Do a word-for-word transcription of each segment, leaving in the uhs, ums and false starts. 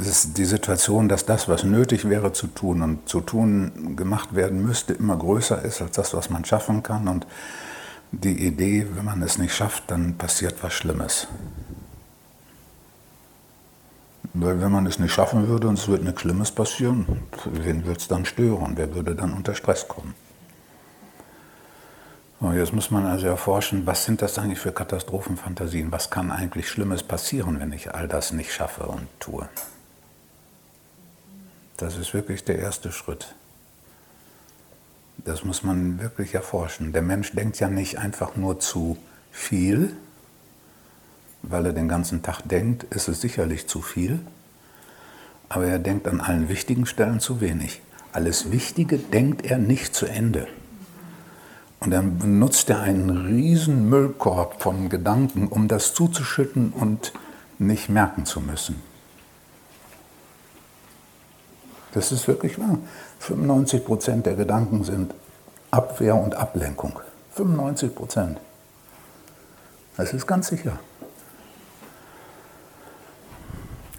Es ist die Situation, dass das, was nötig wäre zu tun und zu tun gemacht werden müsste, immer größer ist als das, was man schaffen kann. Und die Idee, wenn man es nicht schafft, dann passiert was Schlimmes. Weil wenn man es nicht schaffen würde und es würde nichts Schlimmes passieren, wen würde es dann stören? Wer würde dann unter Stress kommen? So, jetzt muss man also erforschen, was sind das eigentlich für Katastrophenfantasien? Was kann eigentlich Schlimmes passieren, wenn ich all das nicht schaffe und tue? Das ist wirklich der erste Schritt. Das muss man wirklich erforschen. Der Mensch denkt ja nicht einfach nur zu viel, weil er den ganzen Tag denkt, ist es sicherlich zu viel, aber er denkt an allen wichtigen Stellen zu wenig. Alles Wichtige denkt er nicht zu Ende. Und dann benutzt er einen riesen Müllkorb von Gedanken, um das zuzuschütten und nicht merken zu müssen. Das ist wirklich wahr. fünfundneunzig Prozent der Gedanken sind Abwehr und Ablenkung. fünfundneunzig Prozent. Das ist ganz sicher.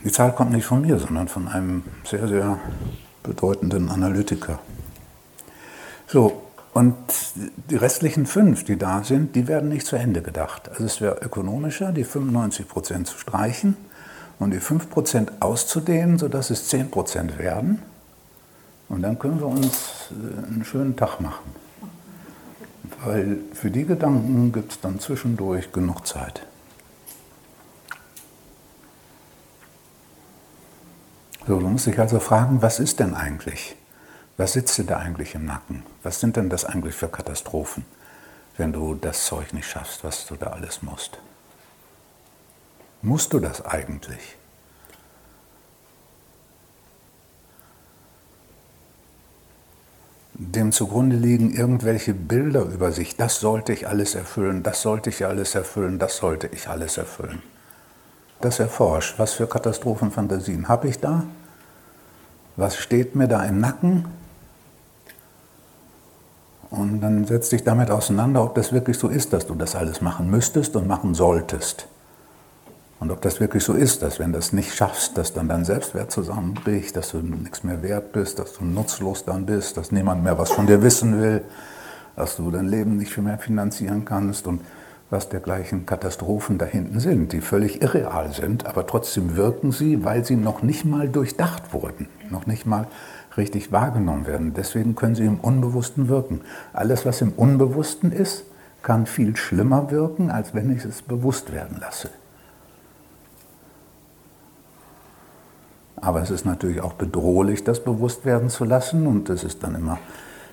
Die Zahl kommt nicht von mir, sondern von einem sehr, sehr bedeutenden Analytiker. So, und die restlichen fünf, die da sind, die werden nicht zu Ende gedacht. Also es wäre ökonomischer, die fünfundneunzig Prozent zu streichen und die fünf Prozent auszudehnen, sodass es zehn Prozent werden. Und dann können wir uns einen schönen Tag machen. Weil für die Gedanken gibt es dann zwischendurch genug Zeit. So, du musst dich also fragen, was ist denn eigentlich? Was sitzt dir da eigentlich im Nacken? Was sind denn das eigentlich für Katastrophen, wenn du das Zeug nicht schaffst, was du da alles musst? Musst du das eigentlich? Dem zugrunde liegen irgendwelche Bilder über sich. Das sollte ich alles erfüllen, das sollte ich alles erfüllen, das sollte ich alles erfüllen. Das erforscht, was für Katastrophenfantasien habe ich da? Was steht mir da im Nacken? Und dann setzt dich damit auseinander, ob das wirklich so ist, dass du das alles machen müsstest und machen solltest. Und ob das wirklich so ist, dass wenn du das nicht schaffst, dass dann dein Selbstwert zusammenbricht, dass du nichts mehr wert bist, dass du nutzlos dann bist, dass niemand mehr was von dir wissen will, dass du dein Leben nicht viel mehr finanzieren kannst und was dergleichen Katastrophen da hinten sind, die völlig irreal sind, aber trotzdem wirken sie, weil sie noch nicht mal durchdacht wurden, noch nicht mal richtig wahrgenommen werden. Deswegen können sie im Unbewussten wirken. Alles, was im Unbewussten ist, kann viel schlimmer wirken, als wenn ich es bewusst werden lasse. Aber es ist natürlich auch bedrohlich, das bewusst werden zu lassen. Und das ist dann immer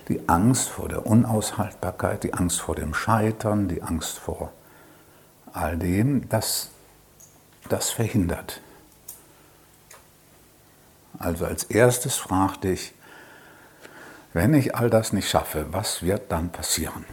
die Angst vor der Unaushaltbarkeit, die Angst vor dem Scheitern, die Angst vor all dem, das, das verhindert. Also als erstes frag dich, wenn ich all das nicht schaffe, was wird dann passieren?